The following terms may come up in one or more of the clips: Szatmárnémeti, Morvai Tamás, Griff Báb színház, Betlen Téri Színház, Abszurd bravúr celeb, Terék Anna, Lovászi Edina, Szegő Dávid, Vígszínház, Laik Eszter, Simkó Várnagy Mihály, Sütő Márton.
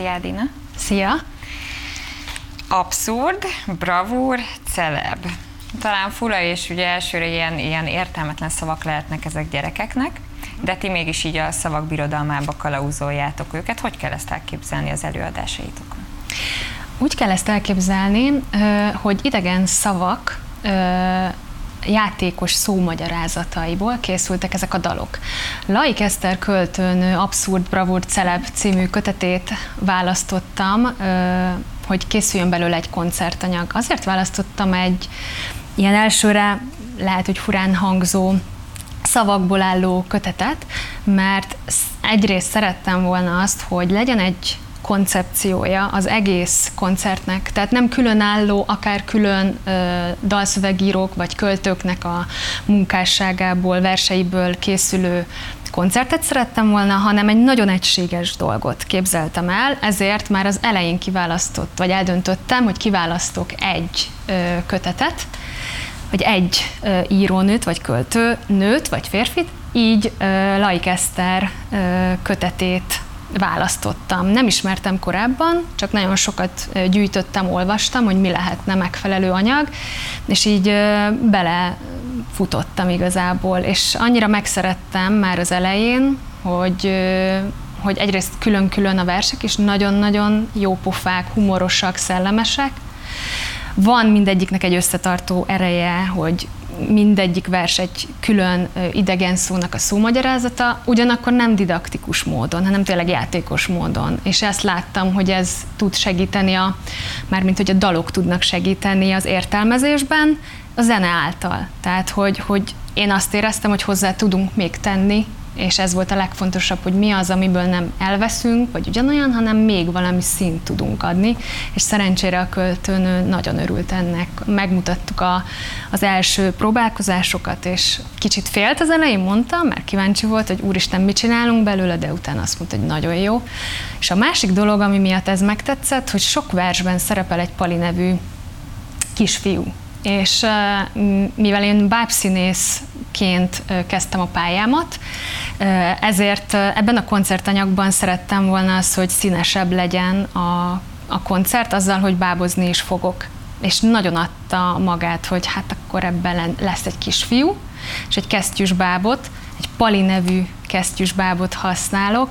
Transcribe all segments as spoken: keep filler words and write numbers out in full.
Szia, Dina! Szia! Abszurd, bravúr, celeb. Talán fura, és ugye elsőre ilyen, ilyen értelmetlen szavak lehetnek ezek gyerekeknek, de ti mégis így a szavak birodalmába kalauzoljátok őket. Hogy kell ezt elképzelni az előadásaitokon? Úgy kell ezt elképzelni, hogy idegen szavak játékos szómagyarázataiból készültek ezek a dalok. Laik Eszter költőnő Abszurd bravúr celeb című kötetét választottam, hogy készüljön belőle egy koncertanyag. Azért választottam egy ilyen elsőre lehet, hogy furán hangzó szavakból álló kötetet, mert egyrészt szerettem volna azt, hogy legyen egy koncepciója az egész koncertnek, tehát nem különálló, akár külön ö, dalszövegírók vagy költőknek a munkásságából, verseiből készülő koncertet szerettem volna, hanem egy nagyon egységes dolgot képzeltem el, ezért már az elején kiválasztott, vagy eldöntöttem, hogy kiválasztok egy ö, kötetet, vagy egy ö, írónőt, vagy költő nőt, vagy férfit, így ö, Laik Eszter ö, kötetét választottam. Nem ismertem korábban, csak nagyon sokat gyűjtöttem, olvastam, hogy mi lehetne megfelelő anyag, és így belefutottam igazából, és annyira megszerettem már az elején, hogy, hogy egyrészt külön-külön a versek is nagyon-nagyon jó pofák, humorosak, szellemesek. Van mindegyiknek egy összetartó ereje, hogy mindegyik vers egy külön idegen szónak a szómagyarázata, ugyanakkor nem didaktikus módon, hanem tényleg játékos módon. És ezt láttam, hogy ez tud segíteni, a, mármint hogy a dalok tudnak segíteni az értelmezésben, a zene által. Tehát, hogy, hogy én azt éreztem, hogy hozzá tudunk még tenni, és ez volt a legfontosabb, hogy mi az, amiből nem elveszünk, vagy ugyanolyan, hanem még valami színt tudunk adni, és szerencsére a költőnő nagyon örült ennek. Megmutattuk a, az első próbálkozásokat, és kicsit félt az elején, mondtam, mert kíváncsi volt, hogy úristen, mit csinálunk belőle, de utána azt mondta, hogy nagyon jó. És a másik dolog, ami miatt ez megtetszett, hogy sok versben szerepel egy Pali nevű kisfiú. És mivel én bábszínészként kezdtem a pályámat, ezért ebben a koncertanyagban szerettem volna az, hogy színesebb legyen a, a koncert, azzal, hogy bábozni is fogok. És nagyon adta magát, hogy hát akkor ebben lesz egy kisfiú, és egy kesztyűsbábot, egy Pali nevű kesztyűsbábot használok,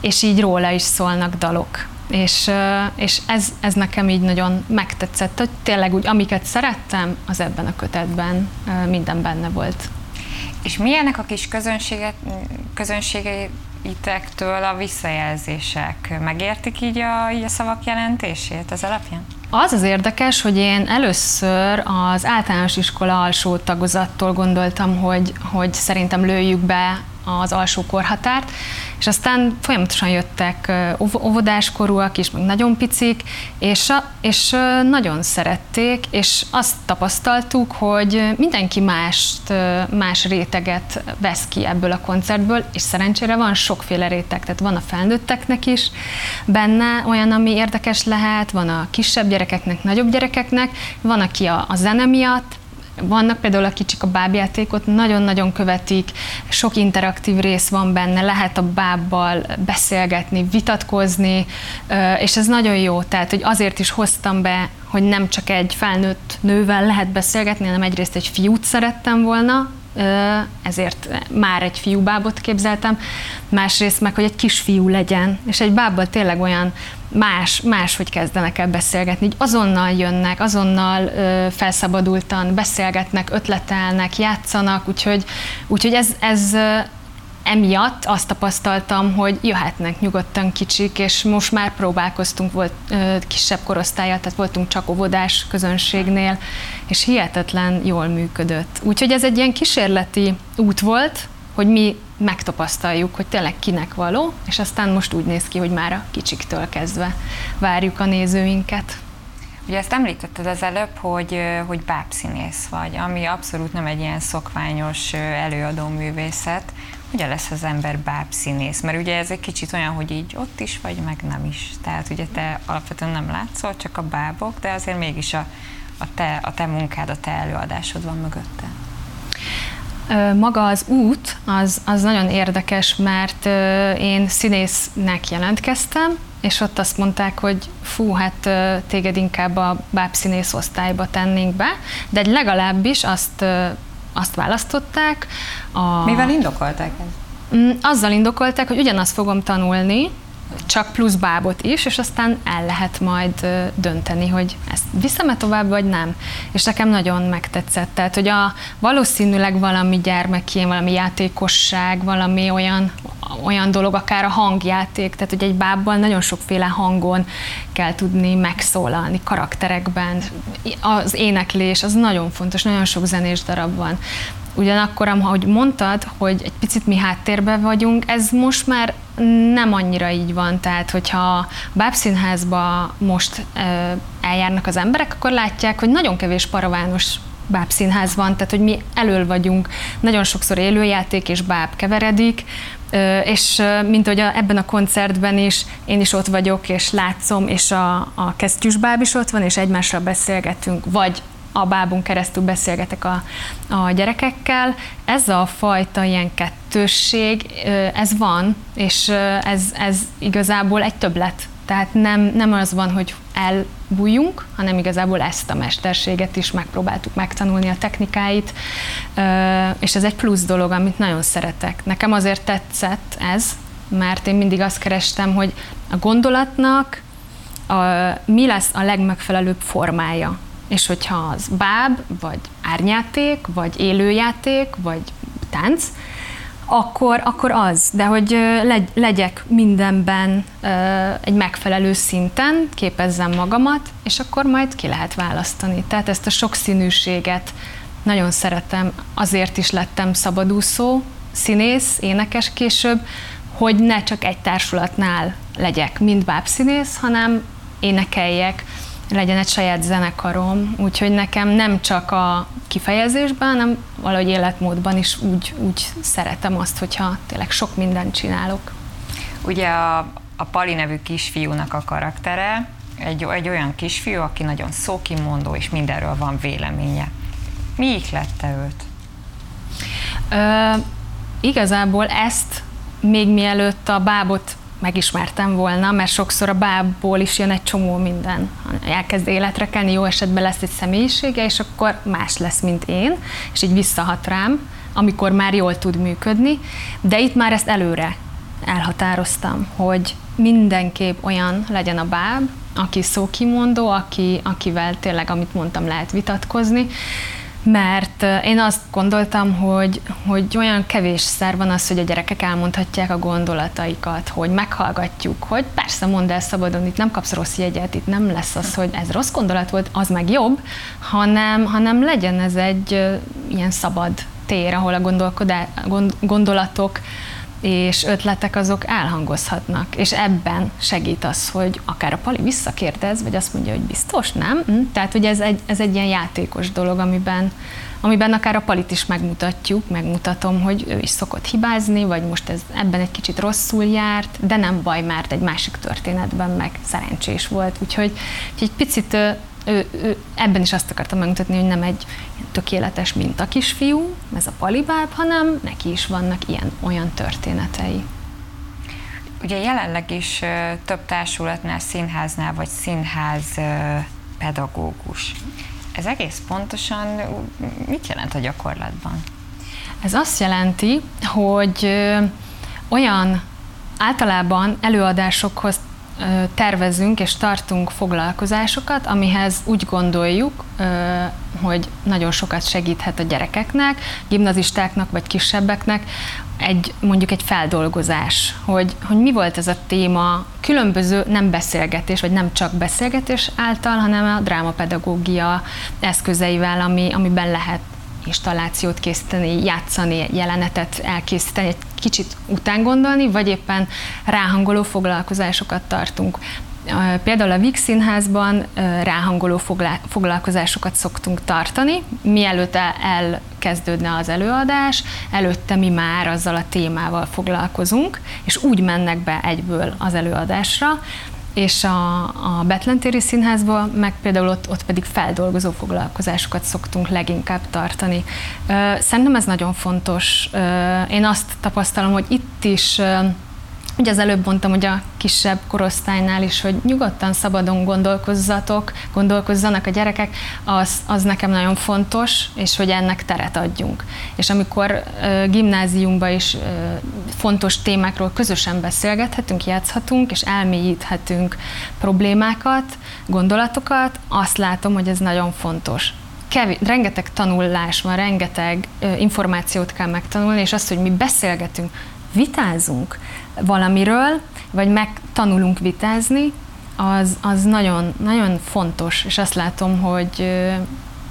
és így róla is szólnak dalok. És, és ez, ez nekem így nagyon megtetszett, hogy tényleg úgy, amiket szerettem, az ebben a kötetben minden benne volt. És milyenek a kis közönségeitektől a visszajelzések? Megértik így a, így a szavak jelentését az alapján? Az az érdekes, hogy én először az általános iskola alsó tagozattól gondoltam, hogy, hogy szerintem lőjük be az alsó korhatárt, és aztán folyamatosan jöttek óvodáskorúak is, meg nagyon picik, és, a, és nagyon szerették, és azt tapasztaltuk, hogy mindenki mást, más réteget vesz ki ebből a koncertből, és szerencsére van sokféle réteg, tehát van a felnőtteknek is benne olyan, ami érdekes lehet, van a kisebb gyerekeknek, nagyobb gyerekeknek, van, aki a, a zene miatt. Vannak például a kicsik a bábjátékot, nagyon-nagyon követik, sok interaktív rész van benne, lehet a bábbal beszélgetni, vitatkozni, és ez nagyon jó, tehát hogy azért is hoztam be, hogy nem csak egy felnőtt nővel lehet beszélgetni, hanem egyrészt egy fiút szerettem volna, ezért már egy fiúbábot képzeltem, másrészt meg, hogy egy kisfiú legyen, és egy bábbal tényleg olyan más, máshogy kezdenek el beszélgetni, így azonnal jönnek, azonnal ö, felszabadultan beszélgetnek, ötletelnek, játszanak, úgyhogy, úgyhogy ez, ez ö, emiatt azt tapasztaltam, hogy jöhetnek nyugodtan kicsik, és most már próbálkoztunk, volt ö, kisebb korosztálya, tehát voltunk csak óvodás közönségnél, és hihetetlen jól működött. Úgyhogy ez egy ilyen kísérleti út volt, hogy mi megtapasztaljuk, hogy tényleg kinek való, és aztán most úgy néz ki, hogy már a kicsiktől kezdve várjuk a nézőinket. Ugye ezt említetted az előbb, hogy, hogy bábszínész vagy, ami abszolút nem egy ilyen szokványos előadó művészet. Ugye lesz az ember bábszínész? Mert ugye ez egy kicsit olyan, hogy így ott is vagy, meg nem is. Tehát ugye te alapvetően nem látszol, csak a bábok, de azért mégis a, a, te, a te munkád, a te előadásod van mögötte. Maga az út, az, az nagyon érdekes, mert én színésznek jelentkeztem, és ott azt mondták, hogy fú, hát téged inkább a bábszínész osztályba tennénk be, de legalábbis azt, azt választották. A... Mivel indokolták ezt? Azzal indokolták, hogy ugyanazt fogom tanulni, csak plusz bábot is, és aztán el lehet majd dönteni, hogy ezt viszem-e tovább, vagy nem. És nekem nagyon megtetszett. Tehát, hogy a, valószínűleg valami gyermekén, valami játékosság, valami olyan, olyan dolog, akár a hangjáték, tehát, hogy egy bábbal nagyon sokféle hangon kell tudni megszólalni, karakterekben. Az éneklés, az nagyon fontos, nagyon sok zenés darab van. Ugyanakkor, ahogy mondtad, hogy egy picit mi háttérben vagyunk, ez most már nem annyira így van. Tehát, hogyha bábszínházba most eljárnak az emberek, akkor látják, hogy nagyon kevés paravános bábszínház van, tehát, hogy mi elől vagyunk. Nagyon sokszor élőjáték és báb keveredik, és mint hogy a, ebben a koncertben is, én is ott vagyok, és látszom, és a, a kesztyűs báb is ott van, és egymással beszélgetünk, vagy a bábunk keresztül beszélgetek a, a gyerekekkel. Ez a fajta ilyen kettősség, ez van, és ez, ez igazából egy többlet. Tehát nem, nem az van, hogy elbújjunk, hanem igazából ezt a mesterséget is megpróbáltuk megtanulni, a technikáit, és ez egy plusz dolog, amit nagyon szeretek. Nekem azért tetszett ez, mert én mindig azt kerestem, hogy a gondolatnak a, mi lesz a legmegfelelőbb formája. És hogyha az báb, vagy árnyáték, vagy élőjáték, vagy tánc, akkor, akkor az. De hogy legyek mindenben egy megfelelő szinten, képezzem magamat, és akkor majd ki lehet választani. Tehát ezt a sokszínűséget nagyon szeretem, azért is lettem szabadúszó, színész, énekes később, hogy ne csak egy társulatnál legyek, mind bábszínész, hanem énekeljek, legyen egy saját zenekarom, úgyhogy nekem nem csak a kifejezésben, hanem valahogy életmódban is úgy, úgy szeretem azt, hogyha tényleg sok mindent csinálok. Ugye a, a Pali nevű kisfiúnak a karaktere egy, egy olyan kisfiú, aki nagyon szókimondó, és mindenről van véleménye. Mi ihlette őt? Ö, igazából ezt még mielőtt a bábot megismertem volna, mert sokszor a bábból is jön egy csomó minden. Elkezd életre kelni, jó esetben lesz egy személyisége, és akkor más lesz, mint én, és így visszahat rám, amikor már jól tud működni, de itt már ezt előre elhatároztam, hogy mindenképp olyan legyen a báb, aki szókimondó, aki, akivel tényleg, amit mondtam, lehet vitatkozni, mert én azt gondoltam, hogy, hogy olyan kevésszer van az, hogy a gyerekek elmondhatják a gondolataikat, hogy meghallgatjuk, hogy persze mondd el szabadon, itt nem kapsz rossz jegyet, itt nem lesz az, hogy ez rossz gondolat volt, az meg jobb, hanem, hanem legyen ez egy ilyen szabad tér, ahol a gondolatok és ötletek azok elhangozhatnak, és ebben segít az, hogy akár a Pali visszakérdez, vagy azt mondja, hogy biztos, nem? Tehát ugye ez egy, ez egy ilyen játékos dolog, amiben, amiben akár a Palit is megmutatjuk, megmutatom, hogy ő is szokott hibázni, vagy most ez, ebben egy kicsit rosszul járt, de nem baj, mert egy másik történetben meg szerencsés volt, úgyhogy egy picit ő, ő, ebben is azt akartam megmutatni, hogy nem egy tökéletes mintakisfiú, ez a Pali báb, hanem neki is vannak ilyen olyan történetei. Ugye jelenleg is több társulatnál, színháznál vagy színház pedagógus. Ez egész pontosan mit jelent a gyakorlatban? Ez azt jelenti, hogy olyan általában előadásokhoz tervezünk és tartunk foglalkozásokat, amihez úgy gondoljuk, hogy nagyon sokat segíthet a gyerekeknek, gimnazistáknak vagy kisebbeknek egy, mondjuk egy feldolgozás, hogy, hogy mi volt ez a téma, különböző nem beszélgetés, vagy nem csak beszélgetés által, hanem a drámapedagógia eszközeivel, ami, amiben lehet installációt készíteni, játszani, jelenetet elkészíteni, egy kicsit utángondolni, vagy éppen ráhangoló foglalkozásokat tartunk. Például a Vígszínházban ráhangoló foglalkozásokat szoktunk tartani, mielőtt elkezdődne az előadás, előtte mi már azzal a témával foglalkozunk, és úgy mennek be egyből az előadásra, és a, a Betlen Téri Színházban, meg például ott, ott pedig feldolgozó foglalkozásokat szoktunk leginkább tartani. Szerintem ez nagyon fontos. Én azt tapasztalom, hogy itt is Ugye az előbb mondtam, hogy a kisebb korosztálynál is, hogy nyugodtan, szabadon gondolkozzatok, gondolkozzanak a gyerekek, az, az nekem nagyon fontos, és hogy ennek teret adjunk. És amikor uh, gimnáziumban is uh, fontos témákról közösen beszélgethetünk, játszhatunk, és elmélyíthetünk problémákat, gondolatokat, azt látom, hogy ez nagyon fontos. Kevés, rengeteg tanulás van, rengeteg uh, információt kell megtanulni, és azt, hogy mi beszélgetünk, vitázunk valamiről, vagy megtanulunk vitázni, az, az nagyon, nagyon fontos, és azt látom, hogy,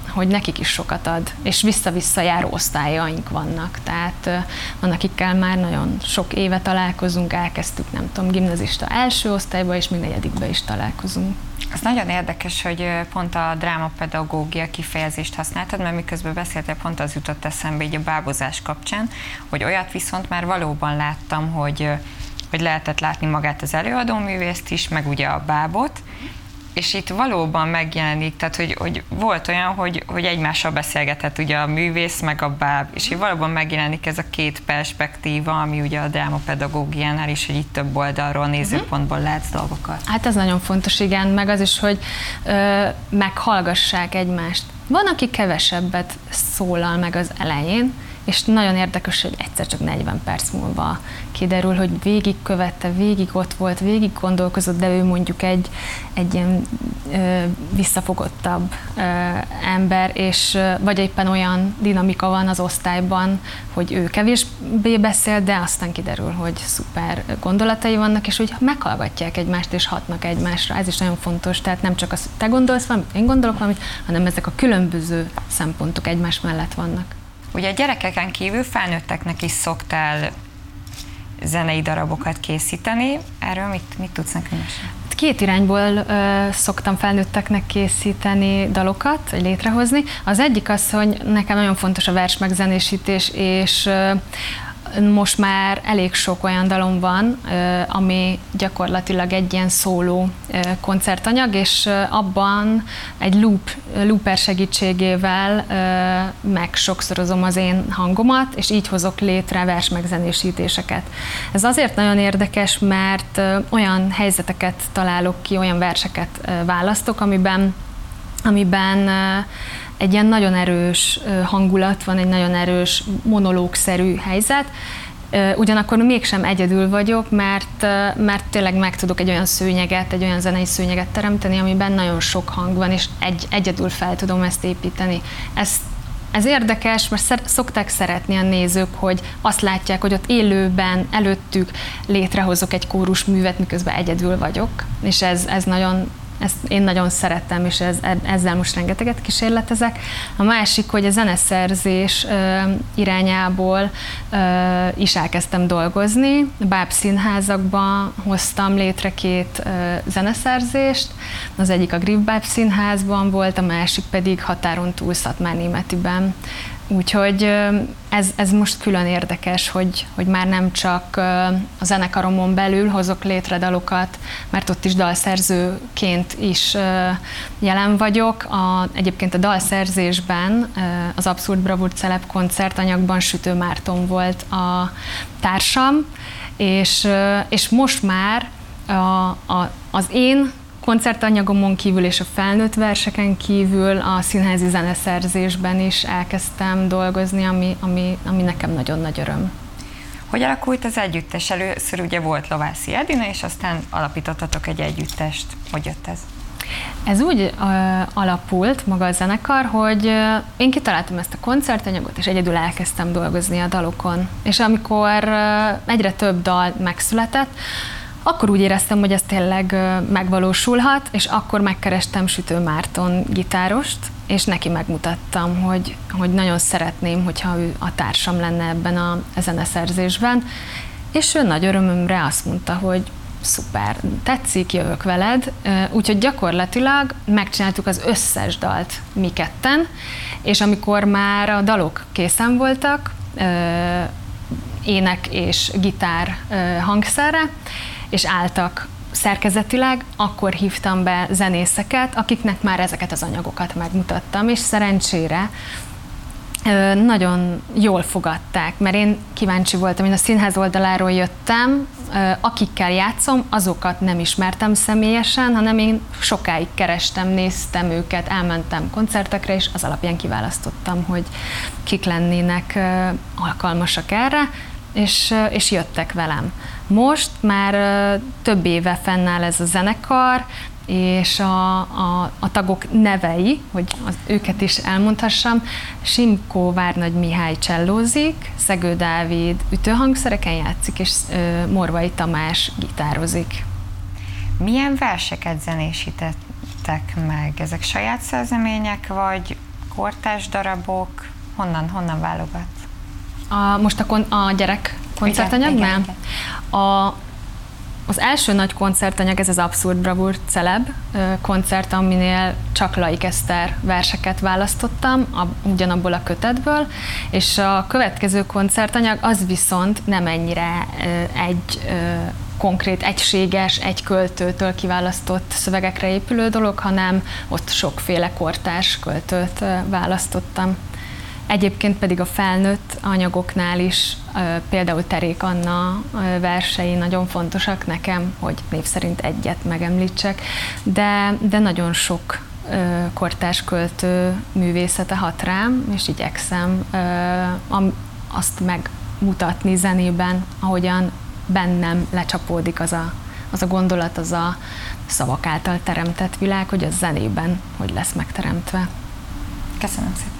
hogy nekik is sokat ad, és vissza-vissza járó osztályaink vannak, tehát vannak, akikkel már nagyon sok éve találkozunk, elkezdtük, nem tudom, gimnazista első osztályba, és még negyedikbe is találkozunk. Az nagyon érdekes, hogy pont a drámapedagógia kifejezést használtad, mert miközben beszéltél, pont az jutott eszembe így a bábozás kapcsán, hogy olyat viszont már valóban láttam, hogy, hogy lehetett látni magát az előadóművészt is, meg ugye a bábot, és itt valóban megjelenik, tehát hogy, hogy volt olyan, hogy, hogy egymással beszélgetett ugye a művész meg a báb, és így valóban megjelenik ez a két perspektíva, ami ugye a drámapedagógiánál is, hogy itt több oldalról, nézőpontból látsz dolgokat. Hát ez nagyon fontos, igen, meg az is, hogy ö, meghallgassák egymást. Van, aki kevesebbet szólal meg az elején, és nagyon érdekes, hogy egyszer csak negyven perc múlva kiderül, hogy végigkövette, végig ott volt, végig gondolkozott, de ő mondjuk egy, egy ilyen ö, visszafogottabb ö, ember, és ö, vagy éppen olyan dinamika van az osztályban, hogy ő kevésbé beszél, de aztán kiderül, hogy szuper gondolatai vannak, és úgy meghallgatják egymást, és hatnak egymásra. Ez is nagyon fontos, tehát nem csak az, te gondolsz valamit, én gondolok valamit, hanem ezek a különböző szempontok egymás mellett vannak. Ugye a gyerekeken kívül felnőtteknek is szoktál zenei darabokat készíteni. Erről mit, mit tudsz nekünk? Két irányból ö, szoktam felnőtteknek készíteni dalokat, vagy létrehozni. Az egyik az, hogy nekem nagyon fontos a vers megzenésítés, és ö, most már elég sok olyan dalom van, ami gyakorlatilag egy ilyen szóló koncertanyag, és abban egy loop, looper segítségével megsokszorozom az én hangomat, és így hozok létre vers megzenésítéseket. Ez azért nagyon érdekes, mert olyan helyzeteket találok ki, olyan verseket választok, amiben, amiben egy ilyen nagyon erős hangulat van, egy nagyon erős monológszerű helyzet, ugyanakkor mégsem egyedül vagyok, mert, mert tényleg meg tudok egy olyan szőnyeget, egy olyan zenei szőnyeget teremteni, amiben nagyon sok hang van, és egy, egyedül fel tudom ezt építeni. Ez, ez érdekes, mert szokták szeretni a nézők, hogy azt látják, hogy ott élőben, előttük létrehozok egy kórusművet, miközben egyedül vagyok, és ez, ez nagyon... Ezt én nagyon szerettem, és ez, ezzel most rengeteget kísérletezek. A másik, hogy a zeneszerzés irányából is elkezdtem dolgozni. Báb színházakban hoztam létre két zeneszerzést. Az egyik a Griff Báb színházban volt, a másik pedig határon túl Szatmárnémetiben. Úgyhogy ez, ez most külön érdekes, hogy, hogy már nem csak a zenekaromon belül hozok létre dalokat, mert ott is dalszerzőként is jelen vagyok. A, egyébként a dalszerzésben, az Abszurd bravúr celeb koncertanyagban Sütő Márton volt a társam, és, és most már a, a, az én koncertanyagomon kívül és a felnőtt verseken kívül a színházi zeneszerzésben is elkezdtem dolgozni, ami, ami, ami nekem nagyon nagy öröm. Hogy alakult az együttes? Először ugye volt Lovászi Edina, és aztán alapítottatok egy együttest. Hogy jött ez? Ez úgy uh, alapult maga a zenekar, hogy uh, én kitaláltam ezt a koncertanyagot, és egyedül elkezdtem dolgozni a dalokon. És amikor uh, egyre több dal megszületett, akkor úgy éreztem, hogy ez tényleg megvalósulhat, és akkor megkerestem Sütő Márton gitárost, és neki megmutattam, hogy, hogy nagyon szeretném, hogyha ő a társam lenne ebben a zeneszerzésben, és ő nagy örömömre azt mondta, hogy szuper, tetszik, jövök veled. Úgyhogy gyakorlatilag megcsináltuk az összes dalt mi ketten, és amikor már a dalok készen voltak, ének és gitár hangszerre, és álltak szerkezetileg, akkor hívtam be zenészeket, akiknek már ezeket az anyagokat megmutattam, és szerencsére nagyon jól fogadták, mert én kíváncsi voltam, én a színház oldaláról jöttem, akikkel játszom, azokat nem ismertem személyesen, hanem én sokáig kerestem, néztem őket, elmentem koncertekre, és az alapján kiválasztottam, hogy kik lennének alkalmasak erre, és, és jöttek velem. Most már több éve fennáll ez a zenekar, és a, a, a tagok nevei, hogy az, őket is elmondhassam, Simkó Várnagy Mihály csellózik, Szegő Dávid ütőhangszereken játszik, és ö, Morvai Tamás gitározik. Milyen verseket zenésítettek meg? Ezek saját szerzemények, vagy kortárs darabok? Honnan, honnan válogat? A, most a, kon, a gyerek koncertanyagnál? Igen, igen. A, Az első nagy koncertanyag, ez az Abszurd bravúr celeb koncert, aminél csak Laik Eszter verseket választottam, a, ugyanabból a kötetből, és a következő koncertanyag az viszont nem ennyire egy konkrét, egységes, egy költőtől kiválasztott szövegekre épülő dolog, hanem ott sokféle kortárs költőt választottam. Egyébként pedig a felnőtt anyagoknál is, például Terék Anna versei nagyon fontosak nekem, hogy név szerint egyet megemlítsek, de, de nagyon sok kortárs költő művészete hat rám, és igyekszem azt megmutatni zenében, ahogyan bennem lecsapódik az a, az a gondolat, az a szavak által teremtett világ, hogy a zenében hogy lesz megteremtve. Köszönöm szépen!